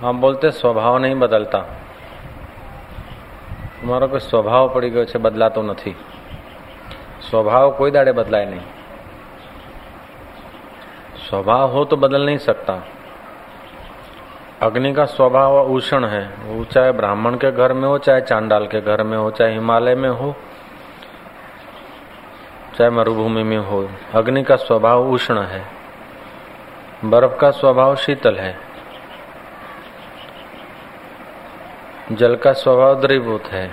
हम बोलते स्वभाव नहीं બદલતા. તમારો કોઈ સ્વભાવ પડી ગયો છે, બદલાતો નથી. સ્વભાવ કોઈ દાડે બદલાય નહીં. स्वभाव हो तो बदल नहीं सकता. अग्नि का स्वभाव उष्ण है, वो चाहे ब्राह्मण के घर में हो, चाहे चांडाल के घर में हो, चाहे हिमालय में हो, चाहे मरुभूमि में हो, अग्नि का स्वभाव उष्ण है. बर्फ का स्वभाव शीतल है. जल का स्वभाव द्रवीभूत है.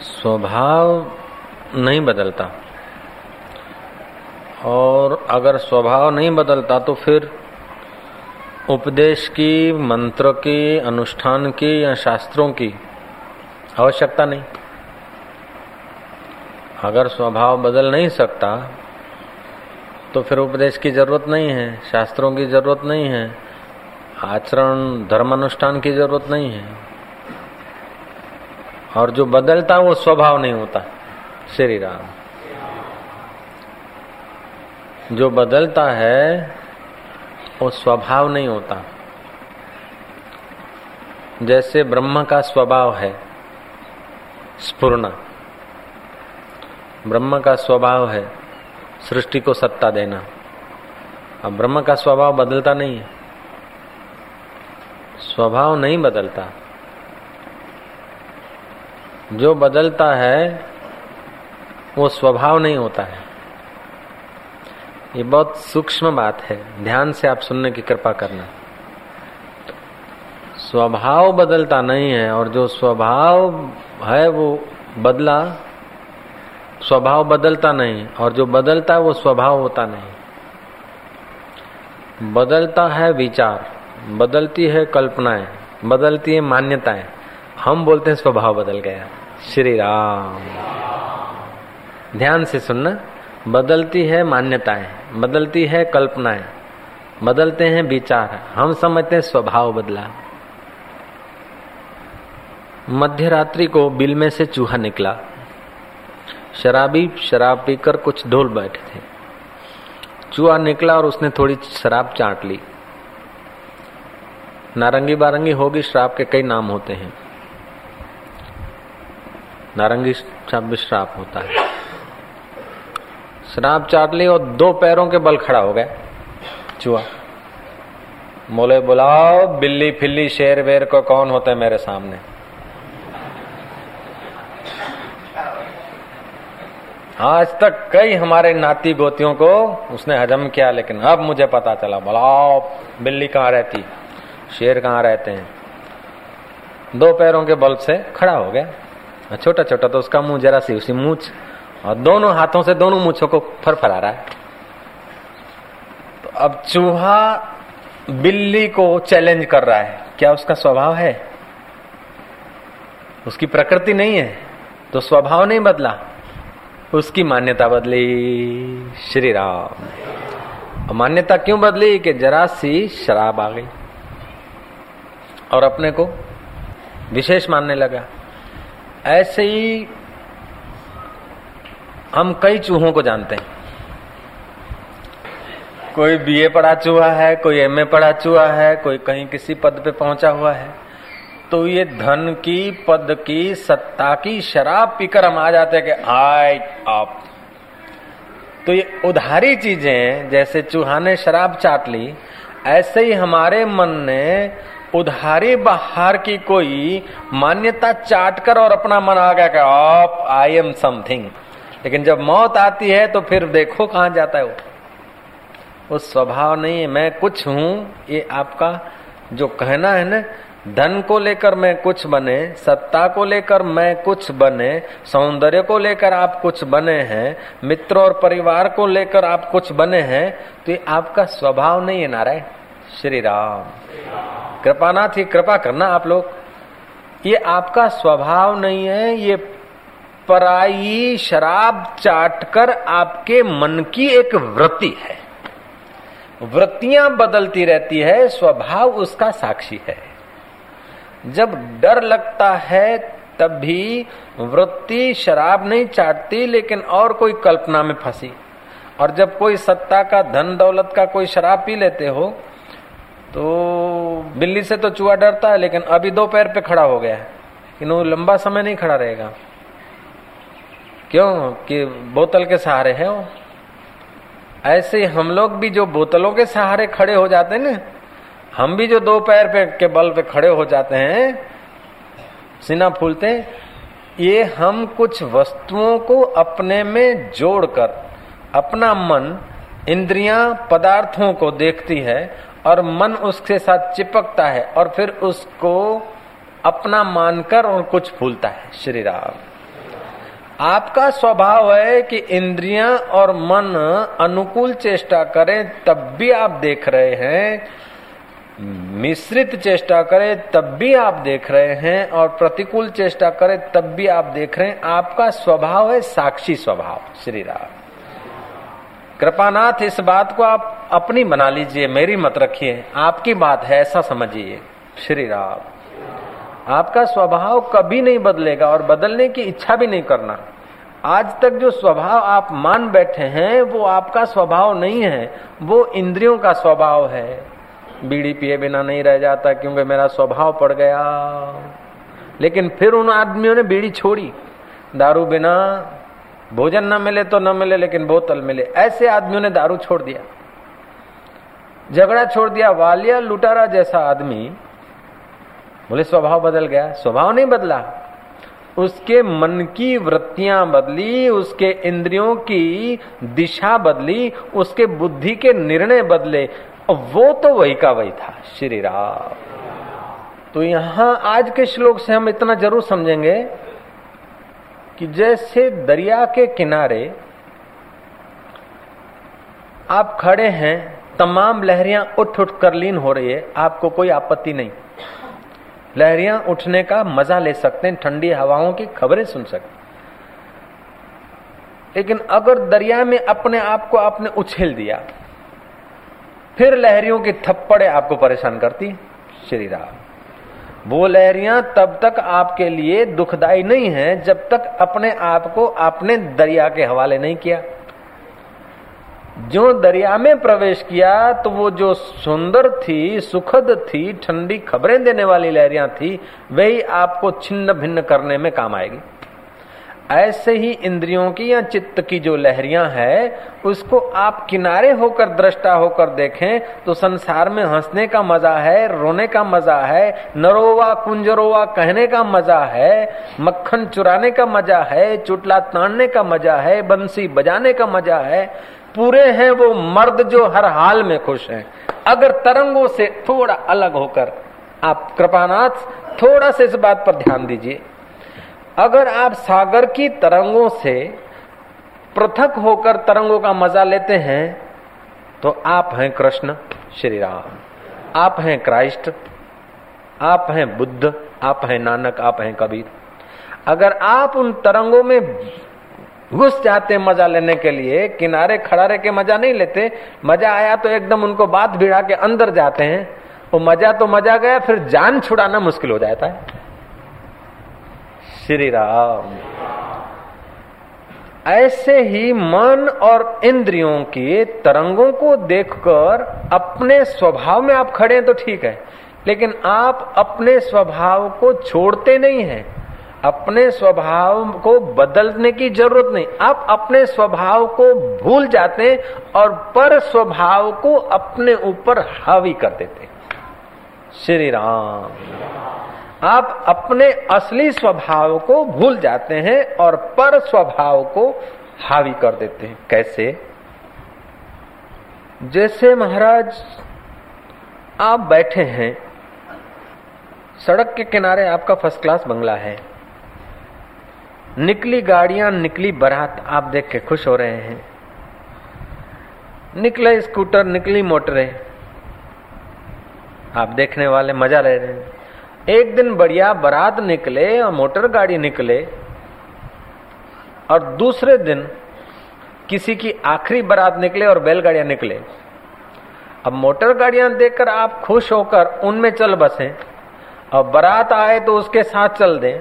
स्वभाव नहीं बदलता. और अगर स्वभाव नहीं बदलता तो फिर उपदेश की, मंत्र की, अनुष्ठान की या शास्त्रों की आवश्यकता नहीं. अगर स्वभाव बदल नहीं सकता तो फिर उपदेश की जरूरत नहीं है, शास्त्रों की जरूरत नहीं है, आचरण धर्म अनुष्ठान की जरूरत नहीं है. और जो बदलता वो स्वभाव नहीं होता. श्री राम. जो बदलता है वो स्वभाव नहीं होता. जैसे ब्रह्म का स्वभाव है स्फुरना, ब्रह्म का स्वभाव है सृष्टि को सत्ता देना. अब ब्रह्म का स्वभाव बदलता नहीं है. स्वभाव नहीं बदलता. जो बदलता है वो स्वभाव नहीं होता है. ये बहुत सूक्ष्म बात है, ध्यान से आप सुनने की कृपा करना. स्वभाव बदलता नहीं है और जो स्वभाव है वो बदला, स्वभाव बदलता नहीं, और जो बदलता है वो स्वभाव होता नहीं. बदलता है विचार, बदलती है कल्पनाएं, बदलती है मान्यताएं. हम बोलते हैं स्वभाव बदल गया. श्री राम. ध्यान से सुनना. बदलती है मान्यताएं, बदलती है कल्पनाएं, बदलते हैं विचार. हम समझते हैं स्वभाव बदला. मध्य रात्रि को बिल में से चूहा निकला. शराबी शराब पीकर कुछ ढोल बैठे थे. चूहा निकला और उसने थोड़ी शराब चाट ली. नारंगी बारंगी होगी. शराब के कई नाम होते हैं. नारंगी शराब भी शराब होता है. शराब चाट ली और दो पैरों के बल खड़ा हो गया चूहा. बोले बुलाओ बिल्ली फिल्ली शेर वेर को, कौन होता है मेरे सामने. आज तक कई हमारे नाती गोतियों को उसने हजम किया, लेकिन अब मुझे पता चला. बुलाओ बिल्ली कहाँ रहती, शेर कहाँ रहते हैं. दो पैरों के बल से खड़ा हो गया. छोटा छोटा तो उसका मुंह, जरा सी उसी मूंछ, और दोनों हाथों से दोनों मूंछों को फरफरा रहा है. तो अब चूहा बिल्ली को चैलेंज कर रहा है. क्या उसका स्वभाव है? उसकी प्रकृति नहीं है तो स्वभाव नहीं बदला, उसकी मान्यता बदली. श्री राम. मान्यता क्यों बदली? कि जरा सी शराब आ गई और अपने को विशेष मानने लगा. ऐसे ही हम कई चूहों को जानते हैं. कोई बीए पढ़ा चूहा है, कोई एमए पढ़ा चूहा है, कोई कहीं किसी पद पे पहुंचा हुआ है. तो ये धन की, पद की, सत्ता की शराब पीकर हम आ जाते हैं कि आय आप. तो ये उधारी चीजें, जैसे चूहा ने शराब चाट ली, ऐसे ही हमारे मन ने उधारी बाहर की कोई मान्यता चाट कर और अपना मन आ गया कि आप आई एम समथिंग. लेकिन जब मौत आती है तो फिर देखो कहाँ जाता है वो स्वभाव नहीं है. मैं कुछ हूँ. ये आपका जो कहना है ना, धन को लेकर मैं कुछ बने, सत्ता को लेकर मैं कुछ बने, सौंदर्य को लेकर आप कुछ बने हैं, मित्रों और परिवार को लेकर आप कुछ बने हैं, तो ये आपका स्वभाव नहीं है नारायण. श्री राम. कृपानाथ ये कृपा करना आप लोग. ये आपका स्वभाव नहीं है. ये पराई शराब चाटकर आपके मन की एक वृत्ति है. वृत्तियां बदलती रहती है, स्वभाव उसका साक्षी है. जब डर लगता है तब भी वृत्ति शराब नहीं चाटती, लेकिन और कोई कल्पना में फंसी. और जब कोई सत्ता का, धन दौलत का कोई शराब पी लेते हो तो बिल्ली से तो चूहा डरता है, लेकिन अभी दो पैर पे खड़ा हो गया है, लेकिन वो लंबा समय नहीं खड़ा रहेगा। क्यों? कि बोतल के सहारे है वो। ऐसे ही हम लोग भी जो बोतलों के सहारे खड़े हो जाते हैं ना, हम भी जो दो पैर पे के बल पे खड़े हो जाते हैं, सीना फूलते हैं, ये हम कुछ वस्तुओं को अपने में जोड़कर अपना मन इंद्रियां पदार्थों को देखती है और मन उसके साथ चिपकता है और फिर उसको अपना मानकर और कुछ फूलता है। श्री राम, आपका स्वभाव है कि इंद्रियां और मन अनुकूल चेष्टा करें तब भी आप देख रहे हैं, मिश्रित चेष्टा करें तब भी आप देख रहे हैं, और प्रतिकूल चेष्टा करें तब भी आप देख रहे हैं। आपका स्वभाव है साक्षी स्वभाव। श्री राम, कृपानाथ, इस बात को आप अपनी बना लीजिए, मेरी मत रखिए, आपकी बात है ऐसा समझिए। श्री राम, आपका स्वभाव कभी नहीं बदलेगा और बदलने की इच्छा भी नहीं करना। आज तक जो स्वभाव आप मान बैठे हैं वो आपका स्वभाव नहीं है, वो इंद्रियों का स्वभाव है। बीड़ी पिए बिना नहीं रह जाता क्योंकि मेरा स्वभाव पड़ गया, लेकिन फिर उन आदमियों ने बीड़ी छोड़ी। दारू बिना भोजन न मिले तो न मिले, लेकिन बोतल मिले, ऐसे आदमियों ने दारू छोड़ दिया, झगड़ा छोड़ दिया। वालिया लुटारा जैसा आदमी बोले स्वभाव बदल गया। स्वभाव नहीं बदला, उसके मन की वृत्तियां बदली, उसके इंद्रियों की दिशा बदली, उसके बुद्धि के निर्णय बदले, वो तो वही का वही था। श्री राम, तो यहां आज के श्लोक से हम इतना जरूर समझेंगे कि जैसे दरिया के किनारे आप खड़े हैं, तमाम लहरियां उठ उठ कर लीन हो रही है, आपको कोई आपत्ति नहीं, लहरियां उठने का मजा ले सकते हैं, ठंडी हवाओं की खबरें सुन सकते। लेकिन अगर दरिया में अपने आप को आपने उछेल दिया, फिर लहरियों की थप्पड़े आपको परेशान करती। श्री राम, वो लहरियां तब तक आपके लिए दुखदाई नहीं है जब तक अपने आप को आपने दरिया के हवाले नहीं किया। जो दरिया में प्रवेश किया तो वो जो सुंदर थी, सुखद थी, ठंडी खबरें देने वाली लहरियां थी, वही आपको छिन्न भिन्न करने में काम आएगी। ऐसे ही इंद्रियों की या चित्त की जो लहरियां है, उसको आप किनारे होकर दृष्टा होकर देखें तो संसार में हंसने का मजा है, रोने का मजा है, नरोवा कुंजरोवा कहने का मजा है, मक्खन चुराने का मजा है, चुटला ताड़ने का मजा है, बंसी बजाने का मजा है। पूरे हैं वो मर्द जो हर हाल में खुश हैं। अगर तरंगों से थोड़ा अलग होकर आप, कृपानाथ, थोड़ा से इस बात पर ध्यान दीजिए, अगर आप सागर की तरंगों से पृथक होकर तरंगों का मजा लेते हैं तो आप हैं कृष्ण। श्री राम, आप हैं क्राइस्ट, आप हैं बुद्ध, आप हैं नानक, आप हैं कबीर। अगर आप उन तरंगों में घुस जाते मजा लेने के लिए, किनारे खड़ा रह के मजा नहीं लेते, मजा आया तो एकदम उनको बात भिड़ा के अंदर जाते हैं, वो मजा तो मजा गया, फिर जान छुड़ाना मुश्किल हो जाता है। श्री राम, ऐसे ही मन और इंद्रियों के तरंगों को देखकर अपने स्वभाव में आप खड़े हैं तो ठीक है, लेकिन आप अपने स्वभाव को छोड़ते नहीं हैं, अपने स्वभाव को बदलने की जरूरत नहीं, आप अपने स्वभाव को भूल जाते हैं और पर स्वभाव को अपने ऊपर हावी कर देते हैं। श्री राम, आप अपने असली स्वभाव को भूल जाते हैं और पर स्वभाव को हावी कर देते हैं। कैसे? जैसे महाराज आप बैठे हैं, सड़क के किनारे आपका फर्स्ट क्लास बंगला है, निकली गाड़ियां, निकली बारात, आप देख के खुश हो रहे हैं, निकले स्कूटर, निकली मोटरें, आप देखने वाले मजा ले रहे हैं। एक दिन बढ़िया बारात निकले और मोटर गाड़ी निकले, और दूसरे दिन किसी की आखिरी बारात निकले और बैलगाड़ियां निकले। अब मोटर गाड़ियां देखकर आप खुश होकर उनमें चल बसें, और बारात आए तो उसके साथ चल दें,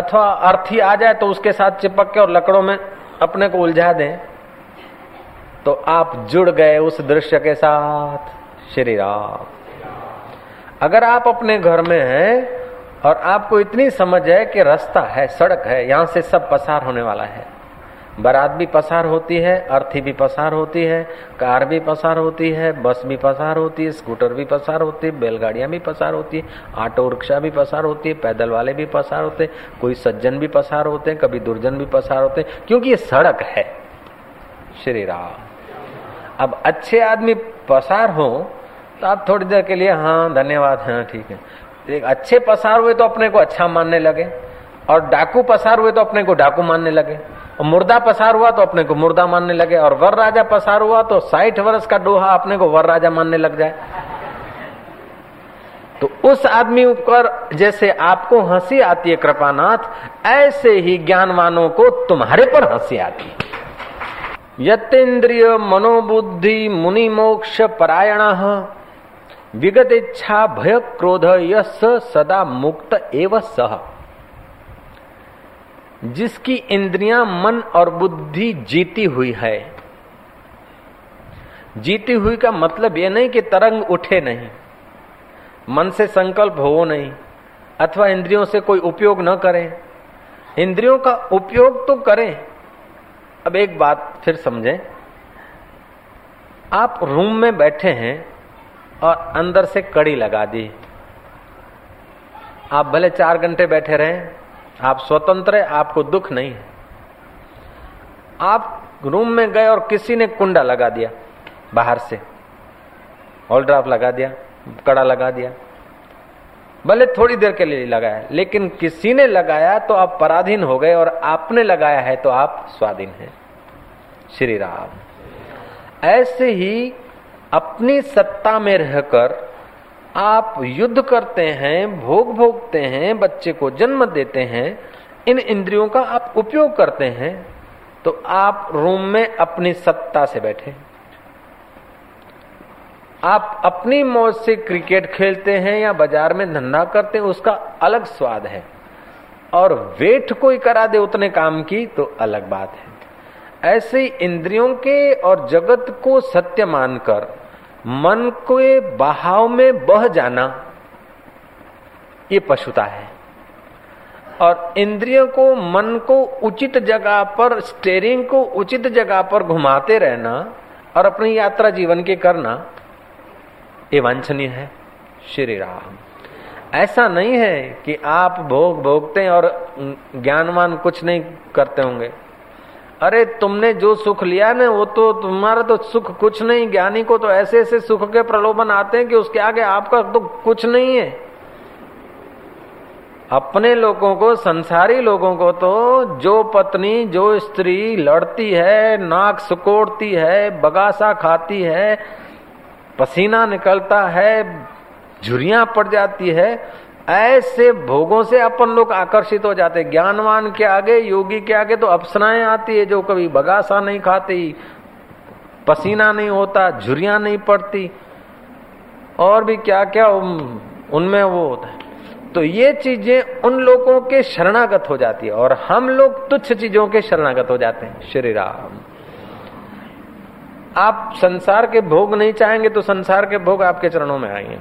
अथवा अर्थी आ जाए तो उसके साथ चिपक के और लकड़ों में अपने को उलझा दें, तो आप जुड़ गए उस दृश्य के साथ। श्री राम, अगर आप अपने घर में हैं और आपको इतनी समझ है कि रास्ता है, सड़क है, यहाँ से सब पसार होने वाला है, बारात भी पसार होती है, अर्थी भी पसार होती है, कार भी पसार होती है, बस भी पसार होती है, स्कूटर भी पसार होती है, बैलगाड़ियाँ भी पसार होती है, ऑटो रिक्शा भी पसार होती है, पैदल वाले भी पसार होते हैं, कोई सज्जन भी पसार होते हैं, कभी दुर्जन भी पसार होते हैं, क्योंकि ये सड़क है। श्री राम। अब अच्छे आदमी पसार हो तो आप थोड़ी देर के लिए हाँ धन्यवाद, हाँ ठीक है। एक अच्छे पसार हुए तो अपने को अच्छा मानने लगे, और डाकू पसार हुए तो अपने को डाकू मानने लगे, और मुर्दा पसार हुआ तो अपने को मुर्दा मानने लगे, और वर राजा पसार हुआ तो 60 वर्ष का डोहा अपने को वर राजा मानने लग जाए। तो उस आदमी ऊपर जैसे आपको हंसी आती है कृपानाथ, ऐसे ही ज्ञानवानों को तुम्हारे पर हंसी आती है। यतेन्द्रिय मनोबुद्धि मुनि मोक्ष परायणः विगत इच्छा भय क्रोध यह सदा मुक्त एव सह। जिसकी इंद्रियां मन और बुद्धि जीती हुई है, जीती हुई का मतलब यह नहीं कि तरंग उठे नहीं, मन से संकल्प हो नहीं, अथवा इंद्रियों से कोई उपयोग न करें। इंद्रियों का उपयोग तो करें। अब एक बात फिर समझें, आप रूम में बैठे हैं और अंदर से कड़ी लगा दी, आप भले 4 घंटे बैठे रहें, आप स्वतंत्र हैं, आपको दुख नहीं है। आप रूम में गए और किसी ने कुंडा लगा दिया, बाहर से हॉल ड्राफ लगा दिया, कड़ा लगा दिया, भले थोड़ी देर के लिए लगाया, लेकिन किसी ने लगाया तो आप पराधीन हो गए, और आपने लगाया है तो आप स्वाधीन हैं। श्री राम। ऐसे ही अपनी सत्ता में रहकर आप युद्ध करते हैं, भोग भोगते हैं, बच्चे को जन्म देते हैं, इन इंद्रियों का आप उपयोग करते हैं, तो आप रूम में अपनी सत्ता से बैठे, आप अपनी मौज से क्रिकेट खेलते हैं या बाजार में धंधा करते हैं, उसका अलग स्वाद है, और वेट कोई करा दे उतने काम की तो अलग बात है। ऐसे इंद्रियों के और जगत को सत्य मानकर मन के बहाव में बह जाना, ये पशुता है, और इंद्रियों को, मन को उचित जगह पर, स्टीयरिंग को उचित जगह पर घुमाते रहना और अपनी यात्रा जीवन के करना, ये वांछनीय है। श्री राम। ऐसा नहीं है कि आप भोग भोगते हैं और ज्ञानवान कुछ नहीं करते होंगे। अरे तुमने जो सुख लिया ना, वो तो तुम्हारा तो सुख कुछ नहीं। ज्ञानी को तो ऐसे ऐसे सुख के प्रलोभन आते हैं कि उसके आगे आपका तो कुछ नहीं है। अपने लोगों को, संसारी लोगों को तो जो पत्नी, जो स्त्री लड़ती है, नाक सुकोड़ती है, बगासा खाती है, पसीना निकलता है, झुर्रियां पड़ जाती है, ऐसे भोगों से अपन लोग आकर्षित हो जाते। ज्ञानवान के आगे, योगी के आगे तो अप्सराएं आती है, जो कभी बगासा नहीं खाती, पसीना नहीं होता, झुर्रियां नहीं पड़ती, और भी क्या क्या उनमें वो होता है। तो ये चीजें उन लोगों के शरणागत हो जाती है, और हम लोग तुच्छ चीजों के शरणागत हो जाते हैं। श्री राम। आप संसार के भोग नहीं चाहेंगे तो संसार के भोग आपके चरणों में आएंगे,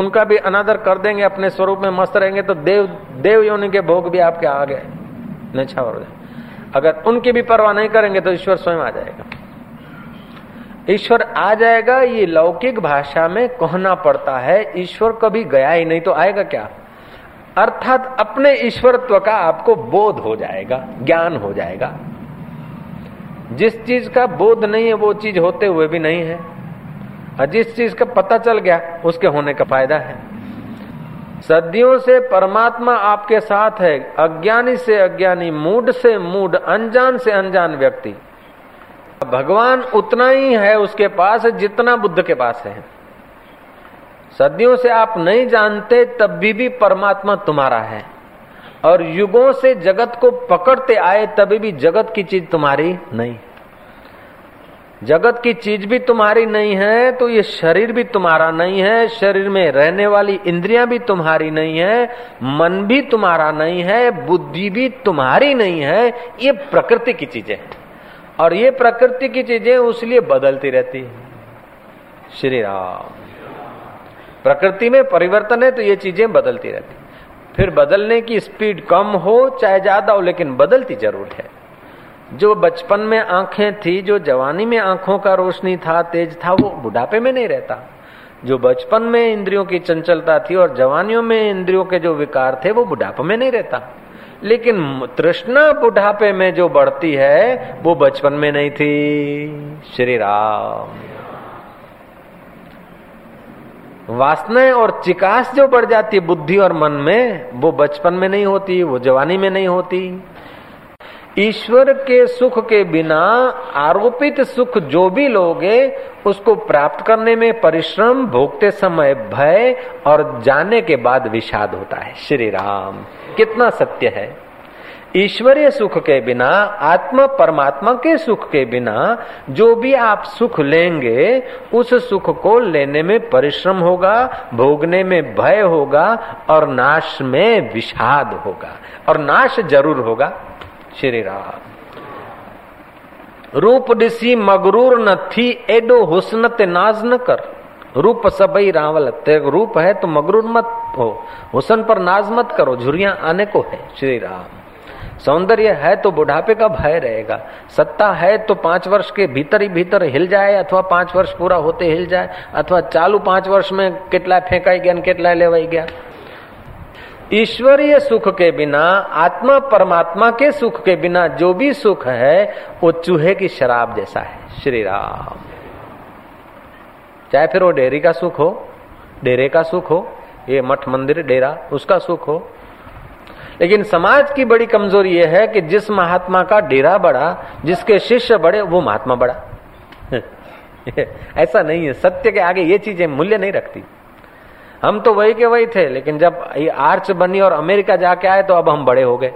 उनका भी अनादर कर देंगे, अपने स्वरूप में मस्त रहेंगे तो देव योनि के भोग भी आपके आगे नछावर हो जाए। अगर उनकी भी परवाह नहीं करेंगे तो ईश्वर स्वयं आ जाएगा। ईश्वर आ जाएगा, ये लौकिक भाषा में कहना पड़ता है। ईश्वर कभी गया ही नहीं तो आएगा क्या? अर्थात अपने ईश्वरत्व का आपको बोध हो जाएगा, ज्ञान हो जाएगा। जिस चीज का बोध नहीं है वो चीज होते हुए भी नहीं है, और जिस चीज का पता चल गया उसके होने का फायदा है। सदियों से परमात्मा आपके साथ है। अज्ञानी से अज्ञानी, मूड से मूड, अनजान से अनजान व्यक्ति, भगवान उतना ही है उसके पास जितना बुद्ध के पास है। सदियों से आप नहीं जानते तब भी परमात्मा तुम्हारा है, और युगों से जगत को पकड़ते आए तभी भी जगत की चीज तुम्हारी नहीं, जगत की चीज भी तुम्हारी नहीं है, तो ये शरीर भी तुम्हारा नहीं है, शरीर में रहने वाली इंद्रियां भी तुम्हारी नहीं है, मन भी तुम्हारा नहीं है, बुद्धि भी तुम्हारी नहीं है। ये प्रकृति की चीजें, और ये प्रकृति की चीजें उसलिए बदलती रहती है। श्री राम। प्रकृति में परिवर्तन है तो ये चीजें बदलती रहती, फिर बदलने की स्पीड कम हो चाहे ज्यादा हो लेकिन बदलती जरूर है। जो बचपन में आंखें थी, जो जवानी में आंखों का रोशनी था, तेज था, वो बुढ़ापे में नहीं रहता। जो बचपन में इंद्रियों की चंचलता थी और जवानियों में इंद्रियों के जो विकार थे वो बुढ़ापे में नहीं रहता। लेकिन तृष्णा बुढ़ापे में जो बढ़ती है वो बचपन में नहीं थी। श्री राम। वासनाएं और चिकास जो बढ़ जाती है बुद्धि और मन में, वो बचपन में नहीं होती, वो जवानी में नहीं होती। ईश्वर के सुख के बिना आरोपित सुख जो भी लोगे उसको प्राप्त करने में परिश्रम, भोगते समय भय और जाने के बाद विषाद होता है। श्री राम, कितना सत्य है। ईश्वरीय सुख के बिना, आत्मा परमात्मा के सुख के बिना जो भी आप सुख लेंगे उस सुख को लेने में परिश्रम होगा, भोगने में भय होगा और नाश में विषाद होगा और नाश जरूर होगा। श्री राम। रूप दिसी मगरूर न थी, एडो हुस्न ते नाज न कर। रूप सबई रावल, तेरे रूप है तो मगरूर मत हो, हुस्न पर नाज मत करो, झुरियां आने को है। श्री राम। सौंदर्य है तो बुढ़ापे का भय रहेगा, सत्ता है तो 5 वर्ष के भीतर ही भीतर हिल जाए अथवा 5 वर्ष पूरा होते हिल जाए अथवा चालू 5 वर्ष में कितना फेंकाई गया, कितना लेवाई गया। ईश्वरीय सुख के बिना, आत्मा परमात्मा के सुख के बिना जो भी सुख है वो चूहे की शराब जैसा है। श्री राम। चाहे फिर वो डेरी का सुख हो, डेरे का सुख हो, ये मठ मंदिर डेरा उसका सुख हो। लेकिन समाज की बड़ी कमजोरी ये है कि जिस महात्मा का डेरा बड़ा, जिसके शिष्य बड़े, वो महात्मा बड़ा। ऐसा नहीं है। सत्य के आगे ये चीजें मूल्य नहीं रखती। हम तो वही के वही थे, लेकिन जब ये आर्च बनी और अमेरिका जाके आए तो अब हम बड़े हो गए।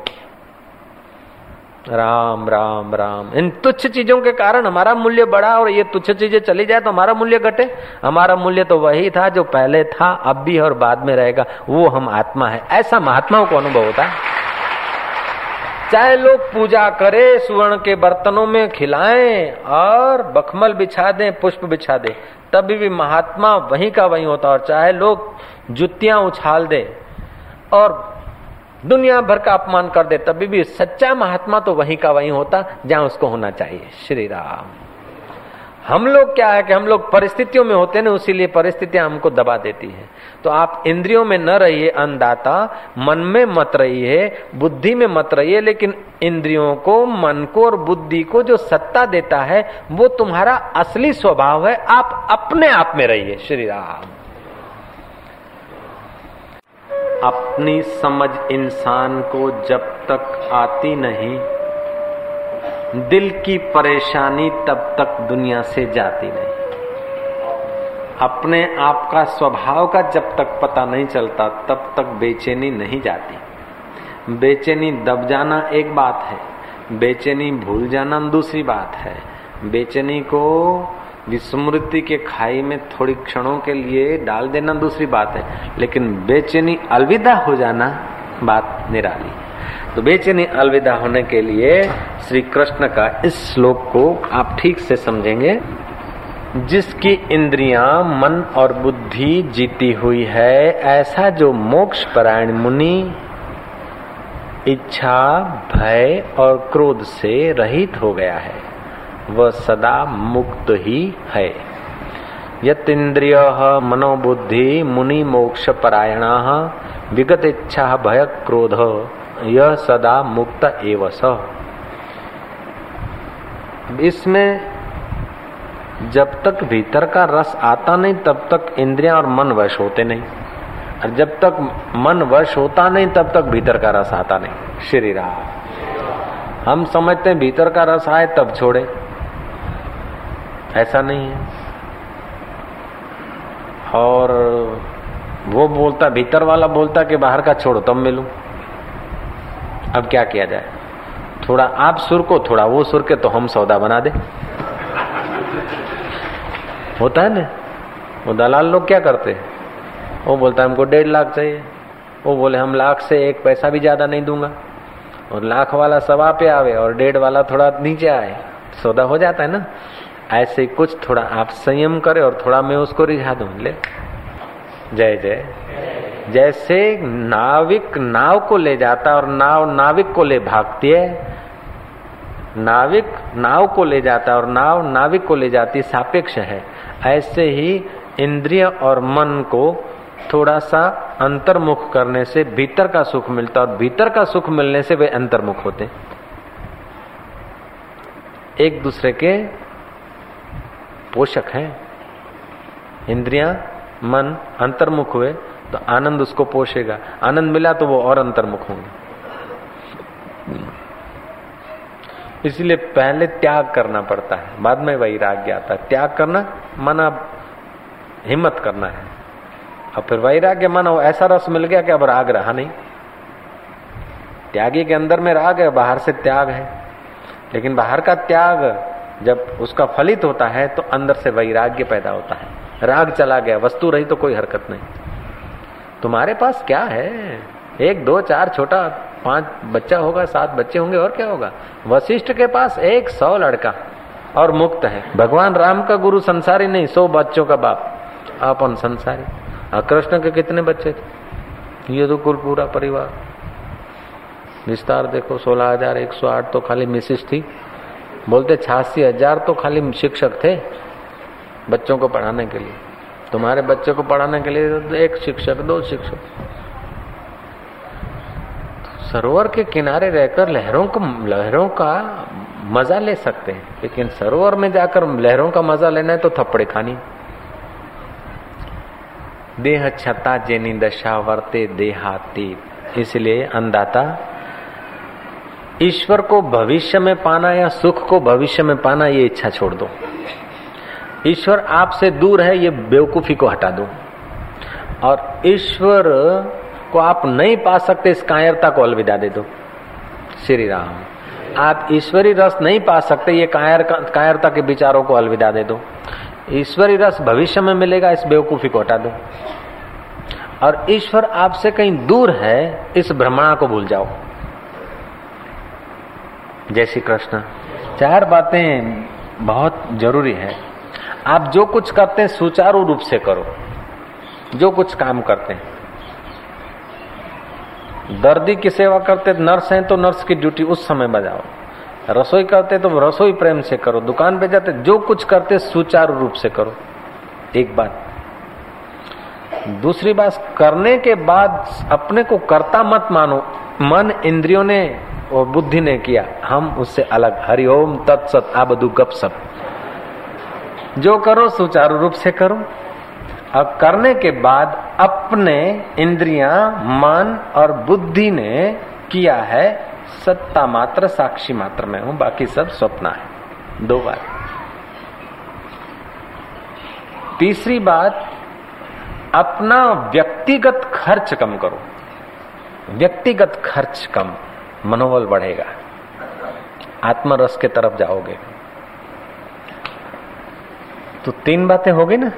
राम राम राम। इन तुच्छ चीजों के कारण हमारा मूल्य बढ़ा और ये तुच्छ चीजें चली जाए तो हमारा मूल्य घटे। हमारा मूल्य तो वही था जो पहले था, अब भी और बाद में रहेगा, वो हम आत्मा है। ऐसा महात्माओं को अनुभव होता है। चाहे लोग पूजा करें, सुवर्ण के बर्तनों में खिलाएं और बखमल बिछा दें, पुष्प बिछा दें, तभी भी महात्मा वहीं का वहीं होता। और चाहे लोग जुतियां उछाल दें और दुनिया भर का अपमान कर दे, तभी भी सच्चा महात्मा तो वहीं का वहीं होता जहां उसको होना चाहिए। श्री राम। हम लोग क्या है कि हम लोग परिस्थितियों में होते हैं ना, उसीलिए परिस्थितियां हमको दबा देती हैं। तो आप इंद्रियों में न रहिए अन्नदाता, मन में मत रहिए, बुद्धि में मत रहिए, लेकिन इंद्रियों को, मन को और बुद्धि को जो सत्ता देता है वो तुम्हारा असली स्वभाव है। आप अपने आप में रहिए। श्री राम। अपनी समझ इंसान को जब तक आती नहीं, दिल की परेशानी तब तक दुनिया से जाती नहीं। अपने आप का स्वभाव का जब तक पता नहीं चलता तब तक बेचैनी नहीं जाती। बेचैनी दब जाना एक बात है, बेचैनी भूल जाना दूसरी बात है। बेचैनी को विस्मृति के खाई में थोड़ी क्षणों के लिए डाल देना दूसरी बात है, लेकिन बेचैनी अलविदा हो जाना बात निराली। तो बेचैनी अलविदा होने के लिए श्री कृष्ण का इस श्लोक को आप ठीक से समझेंगे। जिसकी इंद्रियां, मन और बुद्धि जीती हुई है, ऐसा जो मोक्ष परायण मुनि इच्छा, भय और क्रोध से रहित हो गया है, वह सदा मुक्त ही है। यत इंद्रिय मनोबुद्धि मुनि मोक्ष परायणा विगत इच्छा भय क्रोध, यह सदा मुक्त एव स। इसमें जब तक भीतर का रस आता नहीं तब तक इंद्रियां और मन वश होते नहीं, और जब तक मन वश होता नहीं तब तक भीतर का रस आता नहीं। श्री राम। हम समझते हैं भीतर का रस आए तब छोड़े, ऐसा नहीं है। और वो बोलता, भीतर वाला बोलता कि बाहर का छोड़ो तब मिलूं। अब क्या किया जाए? थोड़ा आप सुर को, थोड़ा वो सुर के, तो हम सौदा बना दे। होता है ना, वो दलाल लोग क्या करते, वो बोलता है हमको 1.5 लाख चाहिए, वो बोले हम 1 लाख से 1 पैसा भी ज्यादा नहीं दूंगा, और 1 लाख वाला सवा पे आवे और 1.5 वाला थोड़ा नीचे आए, सौदा हो जाता है ना। ऐसे कुछ थोड़ा आप संयम करें और थोड़ा मैं उसको रिझा दूं, ले जय जय। जैसे नाविक नाव को ले जाता और नाव नाविक को ले भागती है, नाविक नाव को ले जाता और नाव नाविक को ले जाती, सापेक्ष है। ऐसे ही इंद्रिय और मन को थोड़ा सा अंतर्मुख करने से भीतर का सुख मिलता और भीतर का सुख मिलने से वे अंतर्मुख होते, एक दूसरे के पोषक हैं। इंद्रियां मन अंतर्मुख हुए तो आनंद उसको पोषेगा, आनंद मिला तो वो और अंतर्मुख होंगे। इसलिए पहले त्याग करना पड़ता है, बाद में वैराग्य आता है। त्याग करना माना हिम्मत करना है, और फिर वैराग्य माना ऐसा रस मिल गया कि अब राग रहा नहीं। त्यागी के अंदर में राग है, बाहर से त्याग है, लेकिन बाहर का त्याग जब उसका फलित होता है तो अंदर से वैराग्य पैदा होता है। राग चला गया, वस्तु रही तो कोई हरकत नहीं। तुम्हारे पास क्या है, एक दो चार छोटा 5 बच्चा होगा, 7 बच्चे होंगे, और क्या होगा। वशिष्ठ के पास 100 लड़का और मुक्त है। भगवान राम का गुरु संसारी नहीं, 100 बच्चों का बाप, अपन संसारी। और कृष्ण के कितने बच्चे थे, ये तो कुल पूरा परिवार विस्तार देखो 16,108 तो खाली मिसेस थी, बोलते 86,000 तो खाली शिक्षक थे बच्चों को पढ़ाने के लिए। तुम्हारे बच्चे को पढ़ाने के लिए 1 शिक्षक 2 शिक्षक। सरोवर के किनारे रहकर लहरों का मजा ले सकते हैं, लेकिन सरोवर में जाकर लहरों का मजा लेना है तो थप्पड़े खानी। देह छता जेनी दशा वर्ते देहाती। इसलिए अंधाता ईश्वर को भविष्य में पाना या सुख को भविष्य में पाना, ये इच्छा छोड़ दो। ईश्वर आपसे दूर है, ये बेवकूफी को हटा दो। और ईश्वर को आप नहीं पा सकते, इस कायरता को अलविदा दे दो। श्री राम, आप ईश्वरी रस नहीं पा सकते, ये कायरता के विचारों को अलविदा दे दो। ईश्वरी रस भविष्य में मिलेगा, इस बेवकूफी को हटा दो। और ईश्वर आपसे कहीं दूर है, इस भ्रमणा को भूल जाओ। जय श्री कृष्ण। 4 बातें बहुत जरूरी है। आप जो कुछ करते हैं सुचारू रूप से करो, जो कुछ काम करते हैं। दर्दी की सेवा करते नर्स हैं तो नर्स की ड्यूटी उस समय बजाओ, रसोई करते तो रसोई प्रेम से करो, दुकान पे जाते जो कुछ करते सुचारू रूप से करो। एक बात। दूसरी बात, करने के बाद अपने को कर्ता मत मानो। मन इंद्रियों ने और बुद्धि ने किया, हम उससे अलग। हरिओम तत्सत। आ बधु गप सप। जो करो सुचारू रूप से करो। अब करने के बाद अपने इंद्रियां मन और बुद्धि ने किया है, सत्ता मात्र साक्षी मात्र में हूं, बाकी सब स्वप्न है। 2 बार। तीसरी बात, अपना व्यक्तिगत खर्च कम करो। व्यक्तिगत खर्च कम, मनोबल बढ़ेगा, आत्मरस के तरफ जाओगे। तो 3 बातें हो गई ना।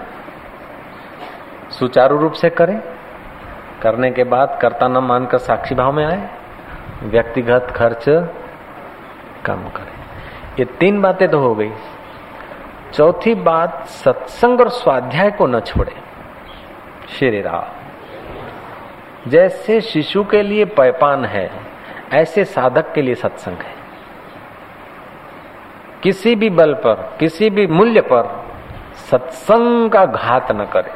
सुचारू रूप से करें, करने के बाद कर्ता न मानकर साक्षी भाव में आए, व्यक्तिगत खर्च कम करें। ये 3 बातें तो हो गई। चौथी बात, सत्संग और स्वाध्याय को न छोड़े। श्री राम। जैसे शिशु के लिए पैपान है, ऐसे साधक के लिए सत्संग है। किसी भी बल पर, किसी भी मूल्य पर सत्संग का घात न करें।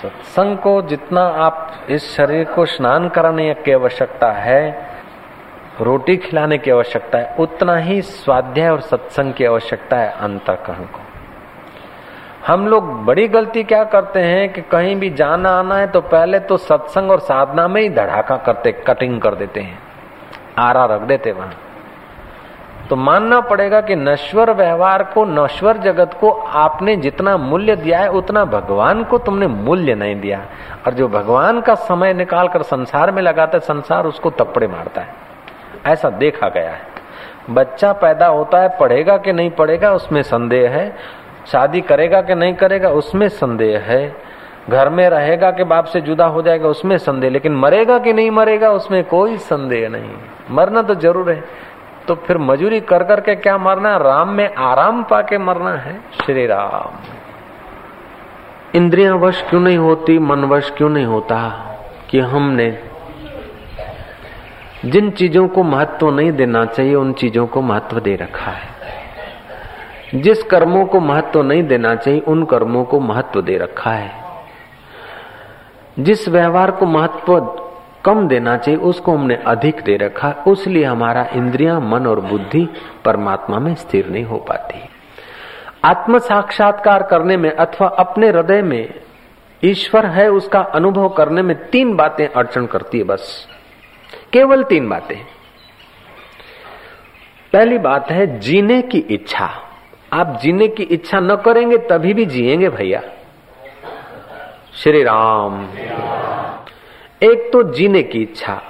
सत्संग को जितना आप इस शरीर को स्नान कराने की आवश्यकता है, रोटी खिलाने की आवश्यकता है, उतना ही स्वाध्याय और सत्संग की आवश्यकता है अंतःकरण को। हम लोग बड़ी गलती क्या करते हैं कि कहीं भी जाना आना है तो पहले तो सत्संग और साधना में ही धड़ाका करते, कटिंग कर देते हैं, आरा रख देते वहां। तो मानना पड़ेगा कि नश्वर व्यवहार को, नश्वर जगत को आपने जितना मूल्य दिया है उतना भगवान को तुमने मूल्य नहीं दिया। और जो भगवान का समय निकाल कर संसार में लगाता है, संसार उसको थप्पड़े मारता है, ऐसा देखा गया है। बच्चा पैदा होता है, पढ़ेगा कि नहीं पढ़ेगा उसमें संदेह है, शादी करेगा कि नहीं करेगा उसमें संदेह है, घर में रहेगा कि बाप से जुदा हो जाएगा उसमें संदेह, लेकिन मरेगा कि नहीं मरेगा उसमें कोई संदेह नहीं। मरना तो जरूर है, तो फिर मजूरी कर कर के क्या मरना, राम में आराम पाके मरना है। श्री राम। इंद्रियां वश क्यों नहीं होती, मन वश क्यों नहीं होता कि हमने जिन चीजों को महत्व नहीं देना चाहिए उन चीजों को महत्व दे रखा है, जिस कर्मों को महत्व नहीं देना चाहिए उन कर्मों को महत्व दे रखा है, जिस व्यवहार को महत्व कम देना चाहिए उसको हमने अधिक दे रखा, उसलिए हमारा इंद्रियां, मन और बुद्धि परमात्मा में स्थिर नहीं हो पाती। आत्म साक्षात्कार करने में अथवा अपने हृदय में ईश्वर है उसका अनुभव करने में तीन बातें अड़चन करती है, बस केवल तीन बातें। पहली बात है जीने की इच्छा। आप जीने की इच्छा न करेंगे तभी भी जिएंगे भैया। श्री राम। एक तो जीने की इच्छा,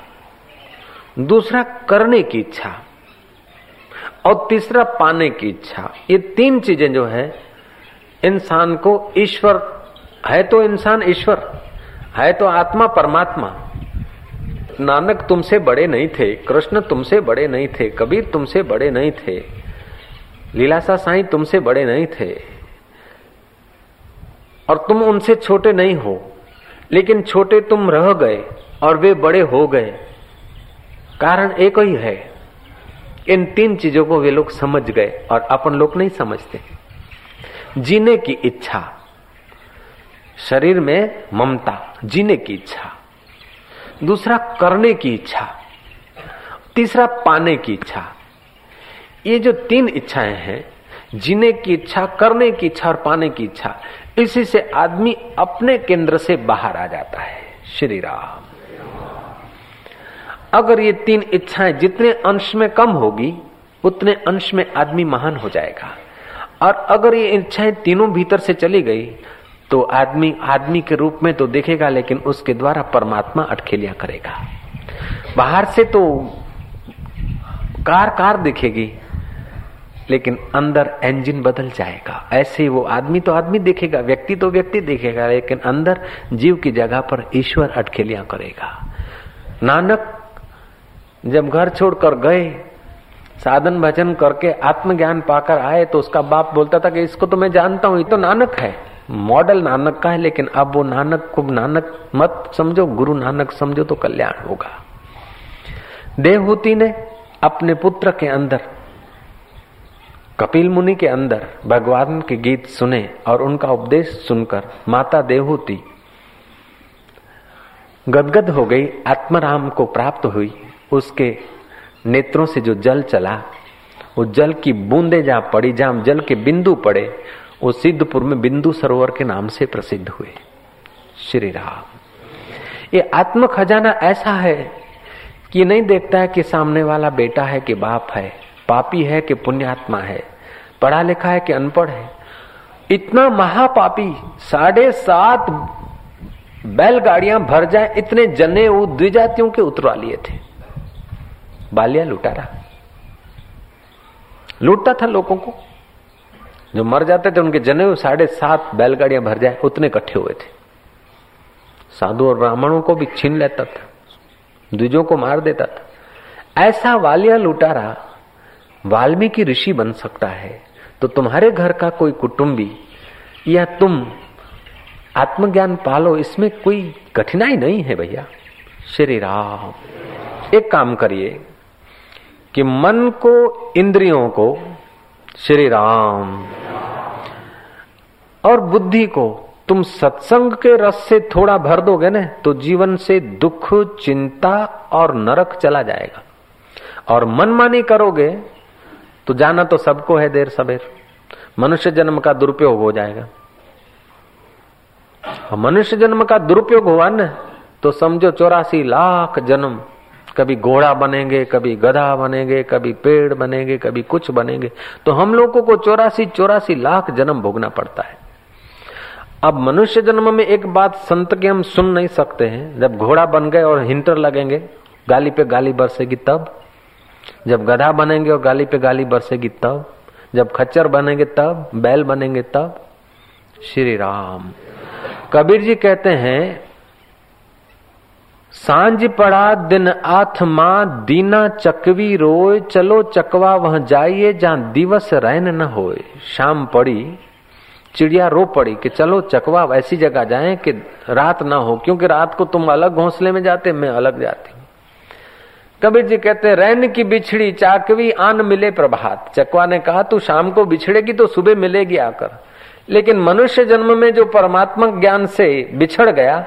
दूसरा करने की इच्छा और तीसरा पाने की इच्छा। ये तीन चीजें जो है इंसान को, ईश्वर है तो इंसान ईश्वर है तो आत्मा परमात्मा। नानक तुमसे बड़े नहीं थे, कृष्ण तुमसे बड़े नहीं थे, कबीर तुमसे बड़े नहीं थे, लीलाशाह साईं तुमसे बड़े नहीं थे और तुम उनसे छोटे नहीं हो, लेकिन छोटे तुम रह गए और वे बड़े हो गए। कारण एक ही है, इन तीन चीजों को वे लोग समझ गए और अपन लोग नहीं समझते। जीने की इच्छा, शरीर में ममता, जीने की इच्छा, दूसरा करने की इच्छा, तीसरा पाने की इच्छा। ये जो तीन इच्छाएं हैं, जीने की इच्छा, करने की इच्छा और पाने की इच्छा, इसी से आदमी अपने केंद्र से बाहर आ जाता है। श्री राम। अगर ये तीन इच्छाएं जितने अंश में कम होगी उतने अंश में आदमी महान हो जाएगा और अगर ये इच्छाएं तीनों भीतर से चली गई तो आदमी आदमी के रूप में तो देखेगा लेकिन उसके द्वारा परमात्मा अटखेलियां करेगा। बाहर से तो कार दिखेगी लेकिन अंदर इंजन बदल जाएगा। ऐसे ही वो आदमी तो आदमी देखेगा, व्यक्ति तो व्यक्ति देखेगा लेकिन अंदर जीव की जगह पर ईश्वर अटखेलियां करेगा। नानक जब घर छोड़कर गए, साधन भजन करके आत्मज्ञान पाकर आए तो उसका बाप बोलता था कि इसको तो मैं जानता हूं, ये तो नानक है, मॉडल नानक का है। लेकिन अब वो नानक को नानक मत समझो, गुरु नानक समझो तो कल्याण होगा। देवहूति ने अपने पुत्र के अंदर, कपिल मुनि के अंदर भगवान के गीत सुने और उनका उपदेश सुनकर माता देवहूति गदगद हो गई, आत्मराम को प्राप्त हुई। उसके नेत्रों से जो जल चला, वो जल की बूंदे जहां पड़ी, जहां जल के बिंदु पड़े, वो सिद्धपुर में बिंदु सरोवर के नाम से प्रसिद्ध हुए। श्री राम। ये आत्म खजाना ऐसा है कि नहीं देखता है कि सामने वाला बेटा है कि बाप है, पापी है कि पुण्यात्मा है, पढ़ा लिखा है कि अनपढ़ है। इतना महापापी 7.5 बैलगाड़ियां भर जाए इतने जने वो द्विजातियों के उतरवा लिए थे। बालिया लुटारा, लूटता था लोगों को, जो मर जाते थे उनके जने 7.5 बैलगाड़ियां भर जाए उतने इकट्ठे हुए थे। साधु और ब्राह्मणों को भी छीन लेता था, द्विजों को मार देता था। ऐसा बालिया लुटारा वाल्मीकि ऋषि बन सकता है तो तुम्हारे घर का कोई कुटुंबी या तुम आत्मज्ञान पालो, इसमें कोई कठिनाई नहीं है भैया। श्री राम। एक काम करिए कि मन को, इंद्रियों को, श्री राम, और बुद्धि को तुम सत्संग के रस से थोड़ा भर दोगे ना तो जीवन से दुख, चिंता और नरक चला जाएगा। और मनमानी करोगे तो जाना तो सबको है देर सबेर, मनुष्य जन्म का दुरुपयोग हो जाएगा। और मनुष्य जन्म का दुरुपयोग हुआ न तो समझो 84 लाख जन्म, कभी घोड़ा बनेंगे, कभी गधा बनेंगे, कभी पेड़ बनेंगे, कभी कुछ बनेंगे, तो हम लोगों को 84 लाख जन्म भोगना पड़ता है। अब मनुष्य जन्म में एक बात संत के हम सुन नहीं सकते हैं, जब घोड़ा बन गए और हिंटर लगेंगे, गाली पे गाली बरसेगी तब, जब गधा बनेंगे और गाली पे गाली बरसेगी तब, जब खच्चर बनेंगे तब, बैल बनेंगे तब। श्री राम। कबीर जी कहते हैं, सांझ पड़ा दिन आत्मा दीना चकवी रोए, चलो चकवा वह जाइए जहां दिवस रैन न होए। शाम पड़ी चिड़िया रो पड़ी कि चलो चकवा ऐसी जगह जाएं कि रात ना हो, क्योंकि रात को तुम अलग घोंसले में जाते, मैं अलग जाती। कबीर जी कहते हैं, रैन की बिछड़ी चाकवी आन मिले प्रभात। चकवा ने कहा तू शाम को बिछड़ेगी तो सुबह मिलेगी आकर, लेकिन मनुष्य जन्म में जो परमात्मक ज्ञान से बिछड़ गया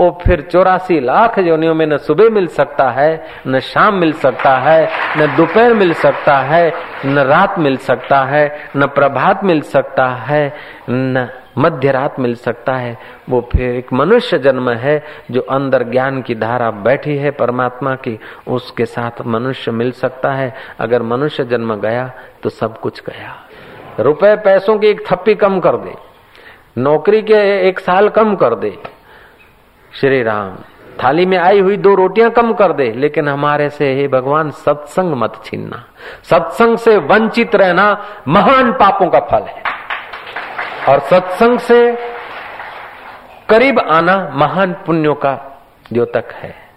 वो फिर 84 लाख योनियों में न सुबह मिल सकता है, न शाम मिल सकता है, न दोपहर मिल सकता है, न रात मिल सकता है, न प्रभात मिल सकता है, न मध्य रात मिल सकता है। वो फिर एक मनुष्य जन्म है जो अंदर ज्ञान की धारा बैठी है परमात्मा की, उसके साथ मनुष्य मिल सकता है। अगर मनुष्य जन्म गया तो सब कुछ गया। रुपए पैसों की एक थप्पी कम कर दे, नौकरी के 1 साल कम कर दे, श्री राम थाली में आई हुई 2 रोटियां कम कर दे, लेकिन हमारे से हे भगवान सत्संग मत छीनना। सत्संग से वंचित रहना महान पापों का फल है और सत्संग से करीब आना महान पुण्यों का द्योतक है।